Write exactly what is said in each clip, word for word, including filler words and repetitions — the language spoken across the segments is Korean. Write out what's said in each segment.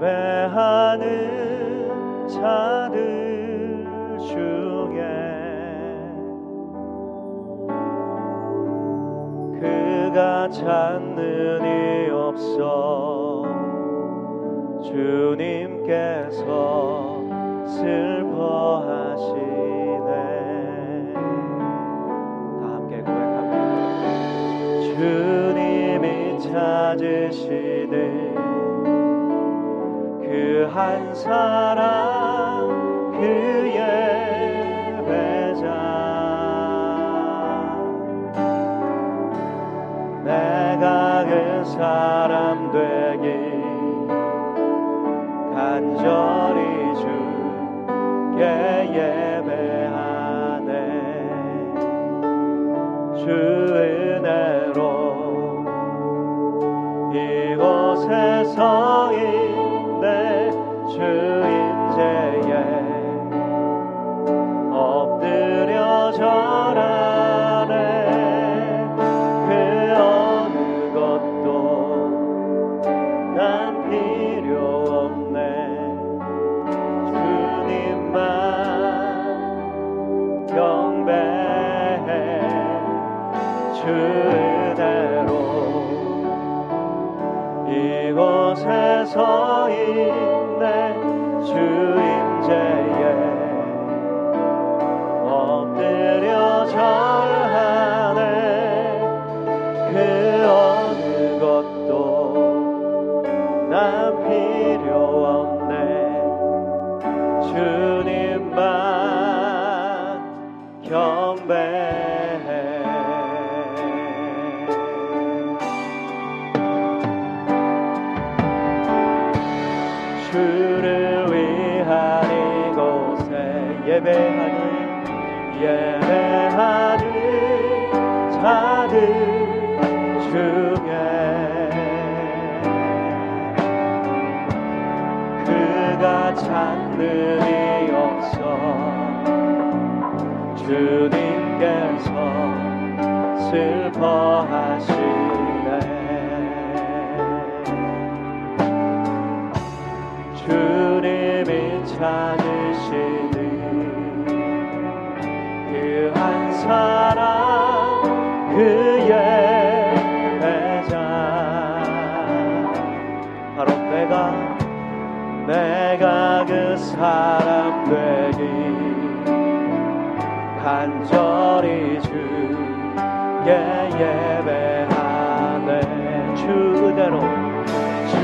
예배하는 자들 중에 그가 찾는 이 없어 주님께서 슬퍼하시네. 다 함께 고백합니다. 주님이 찾으시는 그 한 사람, 그 예배자, 내가 그 사람 되길 간절히 주께 예배하네. 주 은혜로 이곳에 서 있네. 주 인재에 엎드려 절하네. 그 어느 것도 난 필요 없네. 주님만 경배해. 주 은혜로 이곳에 서 있네. 주 임재에 엎드려 절하네. 그 어느 것도 난 필요 없네. 주님만 경배해. 주를 예배하니 예배하니 자들 중에 그가 찾는 이 없어 주님께서 슬퍼하시네. 주님이 찾으시네. 사랑 그 예배자, 바로 내가 내가 그 사람 되기 간절히 주께 예배하네. 주 그대로 주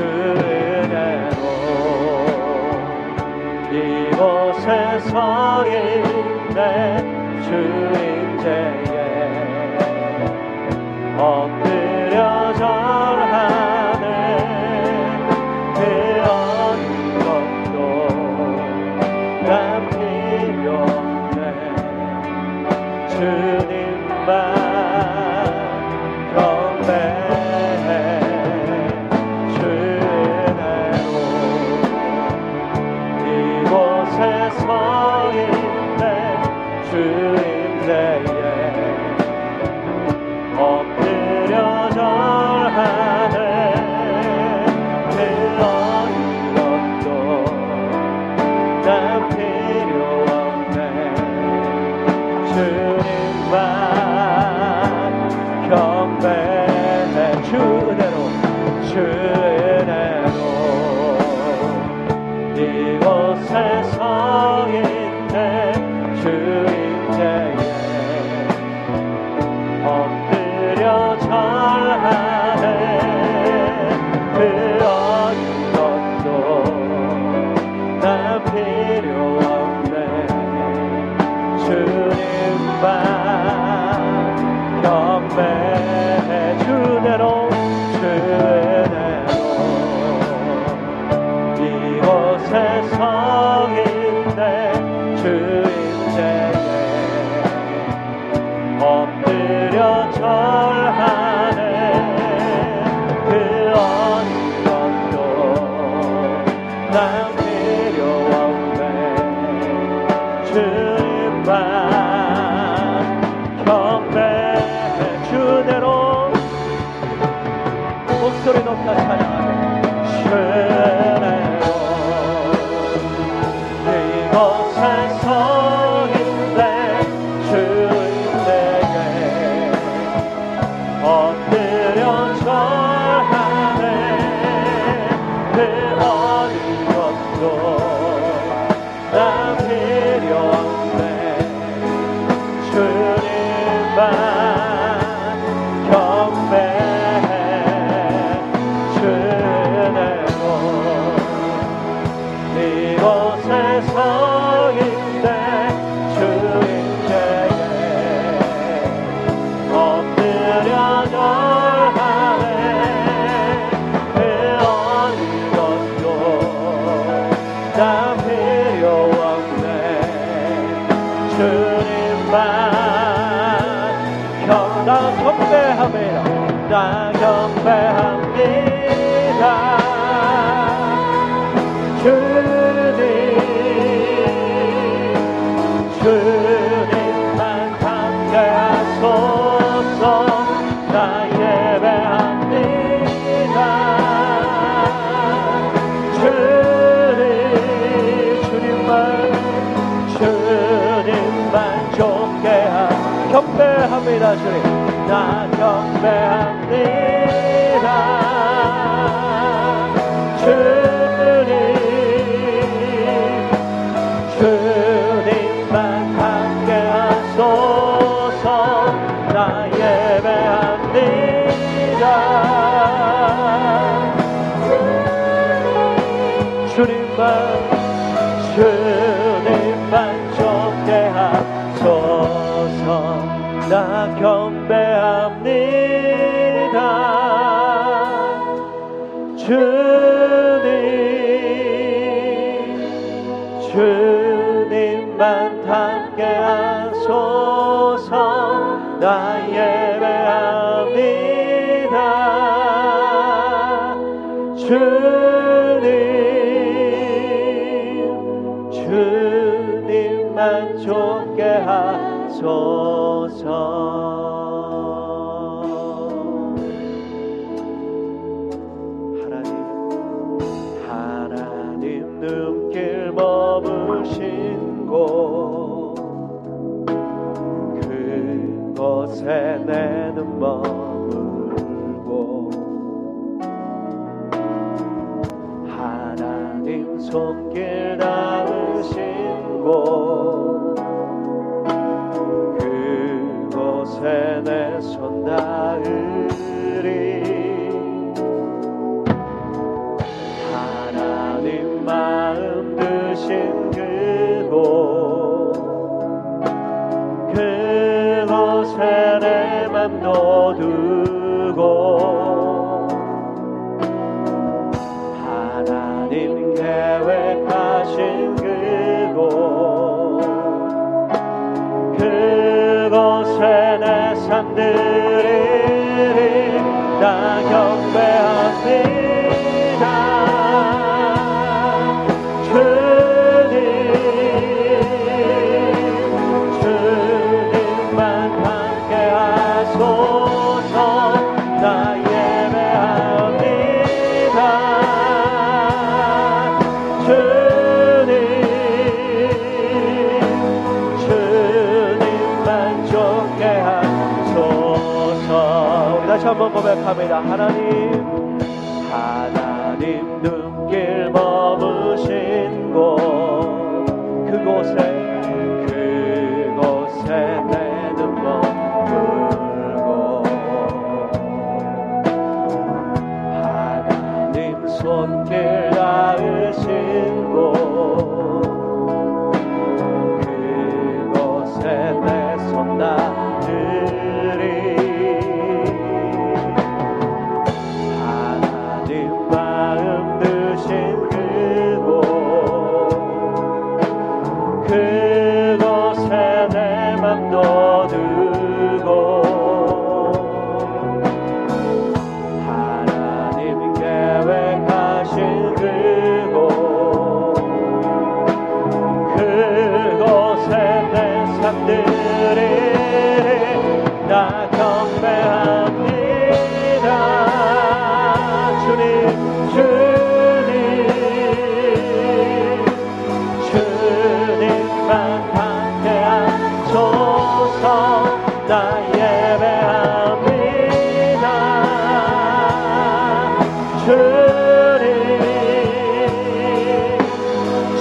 그대로 이곳에 서 있네. 주 엎드려 절하네. 그 어느 것도 난 필요 없네. 주님만 경배해. 주 은혜로 이곳에 서 있네. 주 임재에 목소리 높여 찬양하며. 다시 나 경배합니다 주님, 주님만 함께 하소서. 나 예배합니다 주님만 주님만 좋게 하소서. 나 경배합니다 주님, 주님만 함께 하소서. 나 예배합니다 주님, 주님만 좋게 하소서. 하나님, 하나님 눈길 머무신 곳, 그곳에 내 눈 머물고 하나님 손길 닿으신 곳, 내 손 닿으리. 하나님 마음 드신 그곳, 그곳에 내 맘도 두고 하나님 계획하신 그곳, 그곳에 산들이 나 경배합니다 주님, 주님만 함께 하소서. 나 예배합니다 주님, 주님만 좋게 하소서. 다시 한번 고백합니다. 하나님, 하나님 눈길 머무신 곳, 그곳에 그곳에 내 눈 머물고 하나님 손길 닿으신 곳, 그곳에 내 손 닿으리. 그곳에 내 맘도 두고 하나님 계획하신 그곳, 그곳에 내 삶들이 나 경배합니다 주님, 주님 나 예배합니다 주님,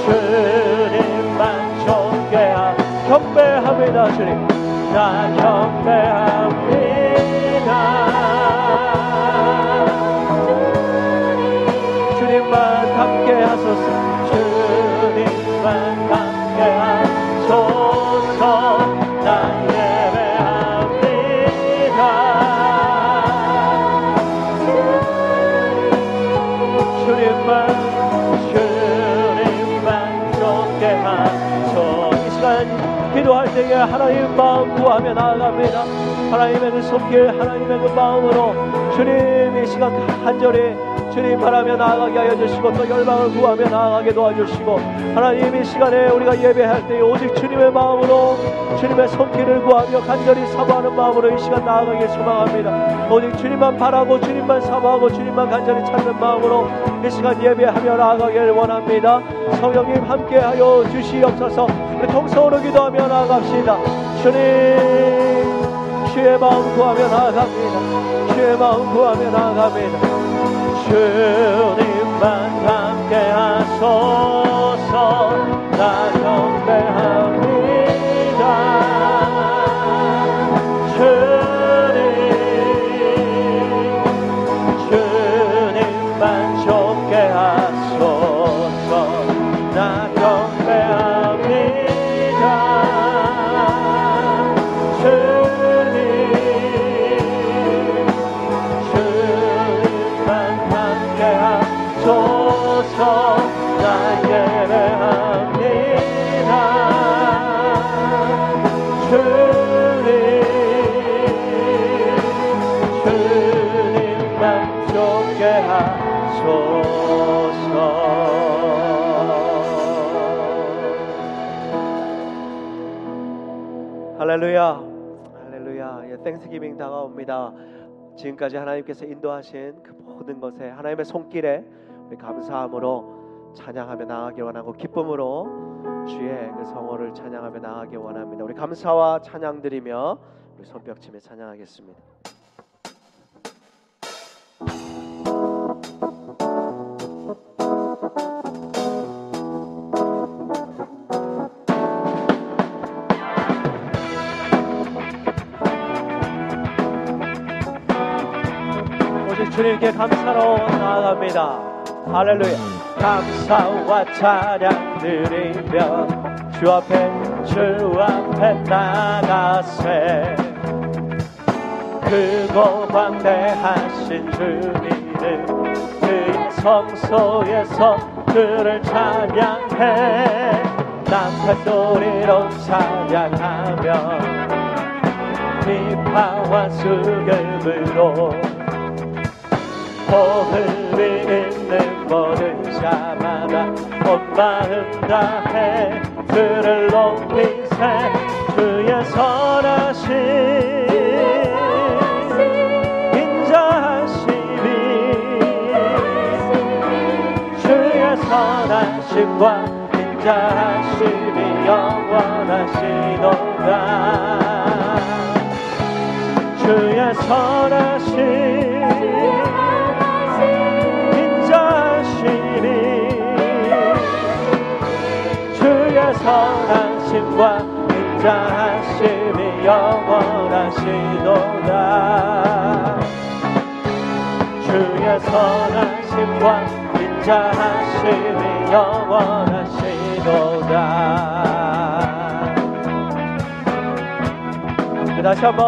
주님만 좋게 경배합니다 주님, 나 경배합니다 주님만 함께 하소서. 주님만 함께 하소서. 나 기도할 때에 하나님 마음 구하며 나아갑니다. 하나님의 그 손길, 하나님의 그 마음으로 주님 이 시간 간절히 주님 바라며 나아가게 하여 주시고, 또 열망을 구하며 나아가게 도와주시고, 하나님 이 시간에 우리가 예배할 때 오직 주님의 마음으로 주님의 손길을 구하며 간절히 사모하는 마음으로 이 시간 나아가길 소망합니다. 오직 주님만 바라고 주님만 사모하고 주님만 간절히 찾는 마음으로 이 시간 예배하며 나아가길 원합니다. 성령님 함께하여 주시옵소서. 우리 통성으로 기도하며 나아갑시다. 주님, 주의 마음 구하며 나아갑니다. 주의 마음 구하며 나아갑니다. 주님만 함께 하소서. 나 경배합니다. 주님, 주님만 좋게 하소서. 나 경배합니다. 주님, 할렐루야, 할렐루야. 예, 땡스기빙 다가옵니다. 지금까지 하나님께서 인도하신 그 모든 것에 하나님의 손길에 우리 감사함으로 찬양하며 나아가길 원하고, 기쁨으로 주의 그 성호를 찬양하며 나아가길 원합니다. 우리 감사와 찬양 드리며 우리 손뼉치며 찬양하겠습니다. 주님께 감사로 나아갑니다. 할렐루야. 감사와 찬양 드리며 주 앞에 주 앞에 나가세. 크고 광대하신 주님을 그의 성소에서 그를 찬양해. 남탓도리로 찬양하며 비파와 수금으로 호흡이 있는 모든 자마다 온 마음 다해 주를 높이세. 주의 선하신 인자하심이, 주의 선하심과 인자하심이 영원하시도다. 주의 선하심 선하심과 인자하심이 영원하시도다. 주의 선하심과 인자하심이 영원하시도다. 다시 한번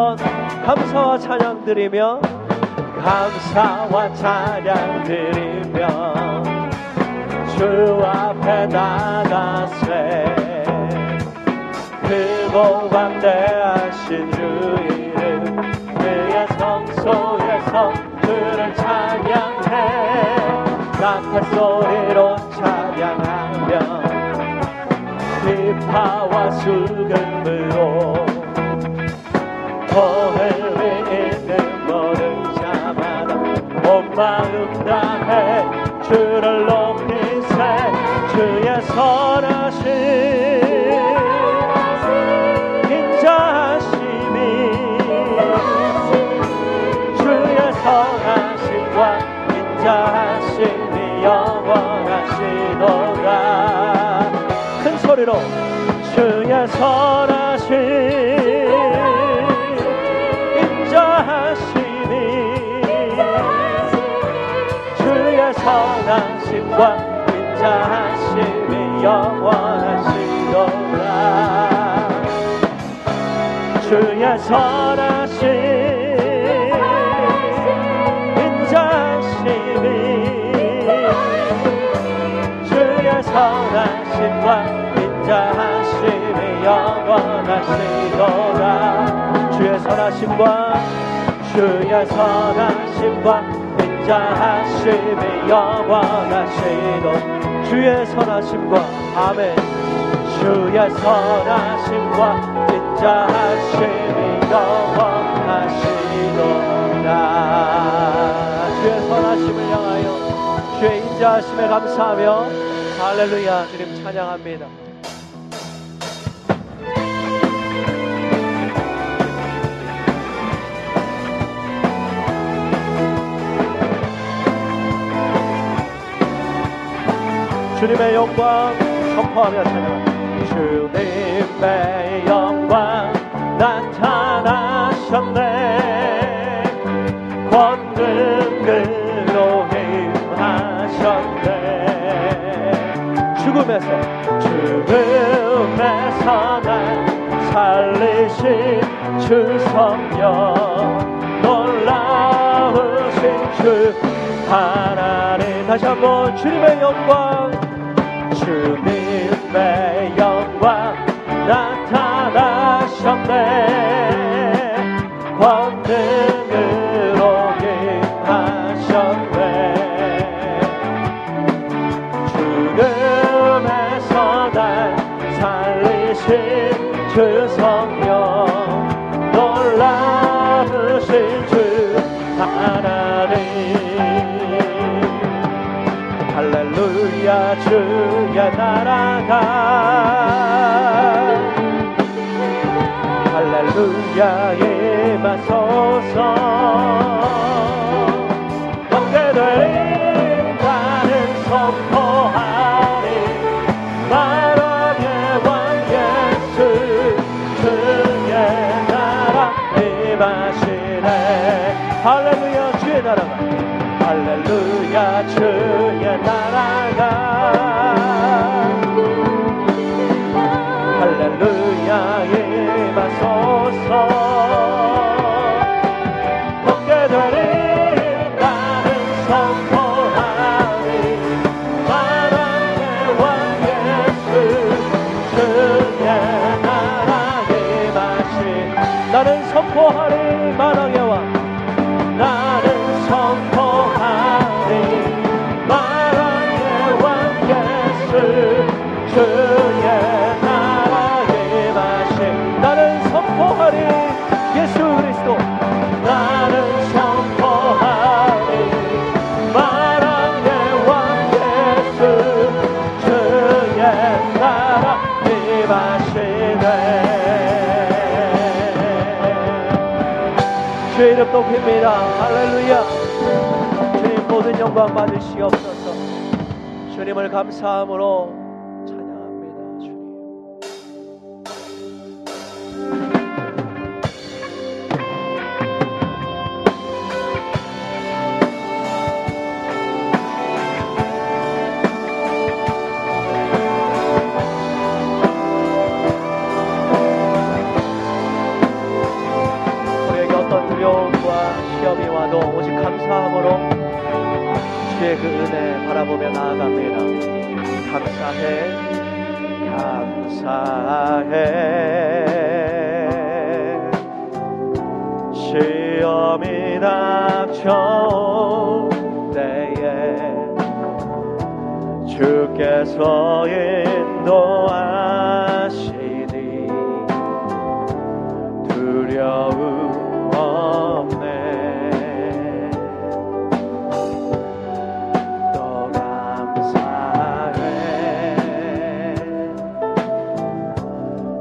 감사와 찬양 드리며, 감사와 찬양 드리며 주 앞에 나가세. 그고 광대하신 주 이름 그의 성소에서 그를 찬양해. 낙타소리로 찬양하며 비파와 수금으로 포흘리 있는 모든 자마다 온 마음 다해 주를 높이. 주의 선하심 인자하심이, 주의 선하심과 인자하심이 영원하시도다. 큰 소리로 주의 선하심 인자하심이, 주의 선하심과 인자하심이 영원하시도다. 주의 선하심 인자하심이, 주의 선하심과 인자하심이 영원하시도다. 주의 선하심과 주의 선하심과 인자하심이 영원하시도다. 주의 선하심과 아멘. 주의 선하심과 인자하심이 영원하시도다. 주의 선하심을 향하여 주의 인자하심에 감사하며 할렐루야 주님 찬양합니다. 주님의 영광 선포하며 찬양합니다. 주님의 영광 나타나셨네. 권능으로 임하셨네. 죽음에서 죽음에서 날 살리신 주 성령, 놀라우신 주 하나님. 다시 한번 주님의 영광, 주님의 영광 나타나셨네. 권능으로 임하셨네. 죽음에서 날 살리신 주 성령, 놀라우신 주 하나님. 할렐루야. 주의 나라가, 할렐루야 임하소서. 황제된 나는 선포하리 나라의 왕 예수. 할렐루야 주의 나라가, 할렐루야 주의 나라가, 할렐루야 임하소서. 복되리니 나는 선포하리 나라의 왕 예수. 주의 나라 임하시네. 나는 선포하리 만왕의 왕. 나는 선포하리 만왕의 왕 예수. 주의 나라 임하신. 나는 선포하리 예수 그리스도. 나는 선포하리 만왕의 왕 예수. 주의 나라 임하시네. 주의 이름 높입니다. 할렐루야. 주님 모든 영광 받으시옵소서. 주님을 감사함으로 찬양합니다. 주님, 우리에게 어떤 두려움과 시험이 와도 오직 감사함으로 주의 그 은혜 바라보며 나아갑니다. 감사해, 감사해. 시험이 닥쳐올 때에 주께서 인도하시니 두려움 없네. 또 감사해.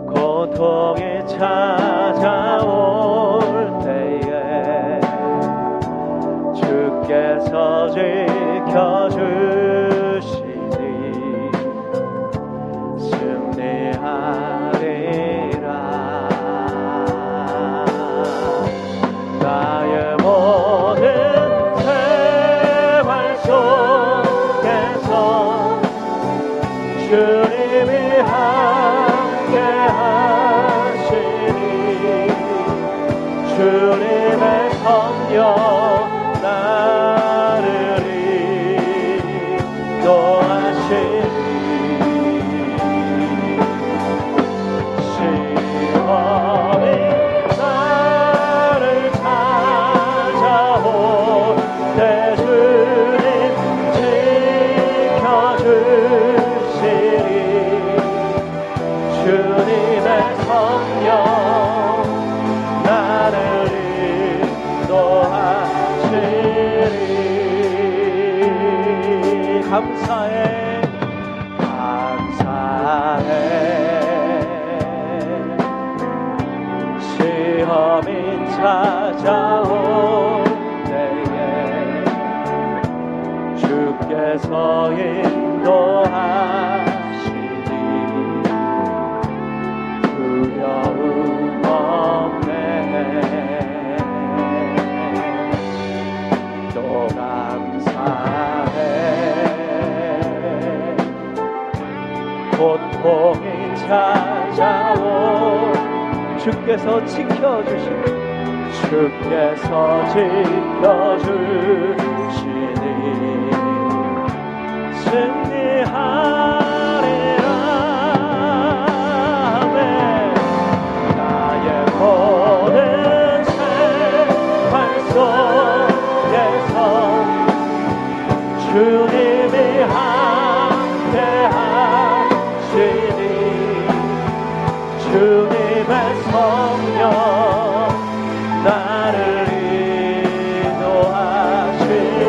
고통이 찾아올 때에 주께서 지켜주시니 승리하리. 나의 모든 생활 속에서 주님이 함께 하시니 주님의 성령 나를 인도하시니 시험이 감사해, 감사해. 시험이 찾아올 때에 주께서 인도하시니 두려움 없네. 또 감사해. 고통이 찾아오 주께서 지켜주시니 주께서 지켜주시니 승리하리라. 아멘. 나의 모든 생활 속에서 주님이 함께 하시니 주님의 성령 나를 인도하시니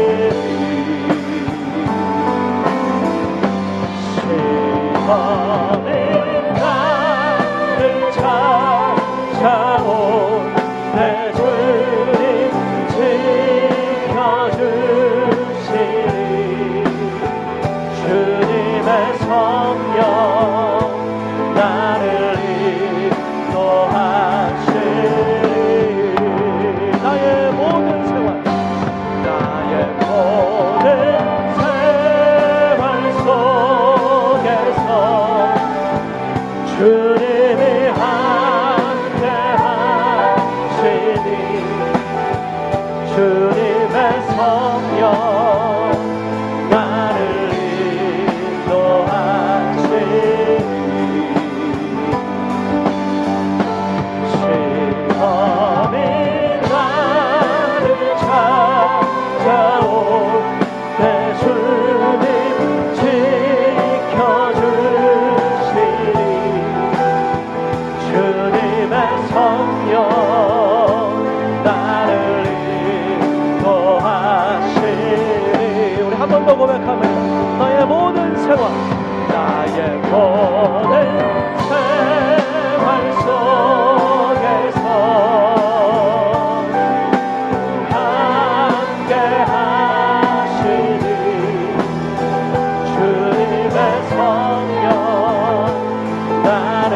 시험이 나를 찾아온 내 주님 지켜주시니 주님의 성령 나를 인도하시니 주님이 함께 하시니 주님의 성령 나를 인도하시니 시험이 나를 찾아온 내 주님 지켜주시니 성령 나를 인도하시니 우리 한 번 더 고백하면 나의 모든 생활 나의 모든 생활 속에서 함께 하시니 주님의 성령 나를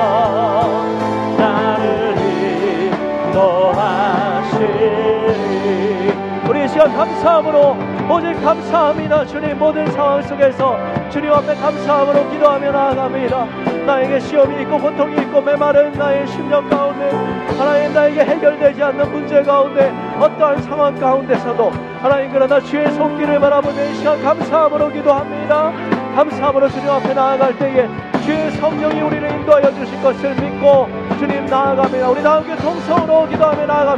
성령 나를 인도하시니 우리 이 시간 감사함으로 오직 감사합니다. 주님 모든 상황 속에서 주님 앞에 감사함으로 기도하며 나아갑니다. 나에게 시험이 있고 고통이 있고 메마른 나의 심령 가운데 하나님 나에게 해결되지 않는 문제 가운데 어떠한 상황 가운데서도 하나님 그러나 주의 손길을 바라보며 이 시간 감사함으로 기도합니다. 감사함으로 주님 앞에 나아갈 때에 주의 성령이 우리를 인도하여 주실 것을 믿고 주님 나아갑니다. 우리 다 함께 통성으로 기도하며 나아갑시다.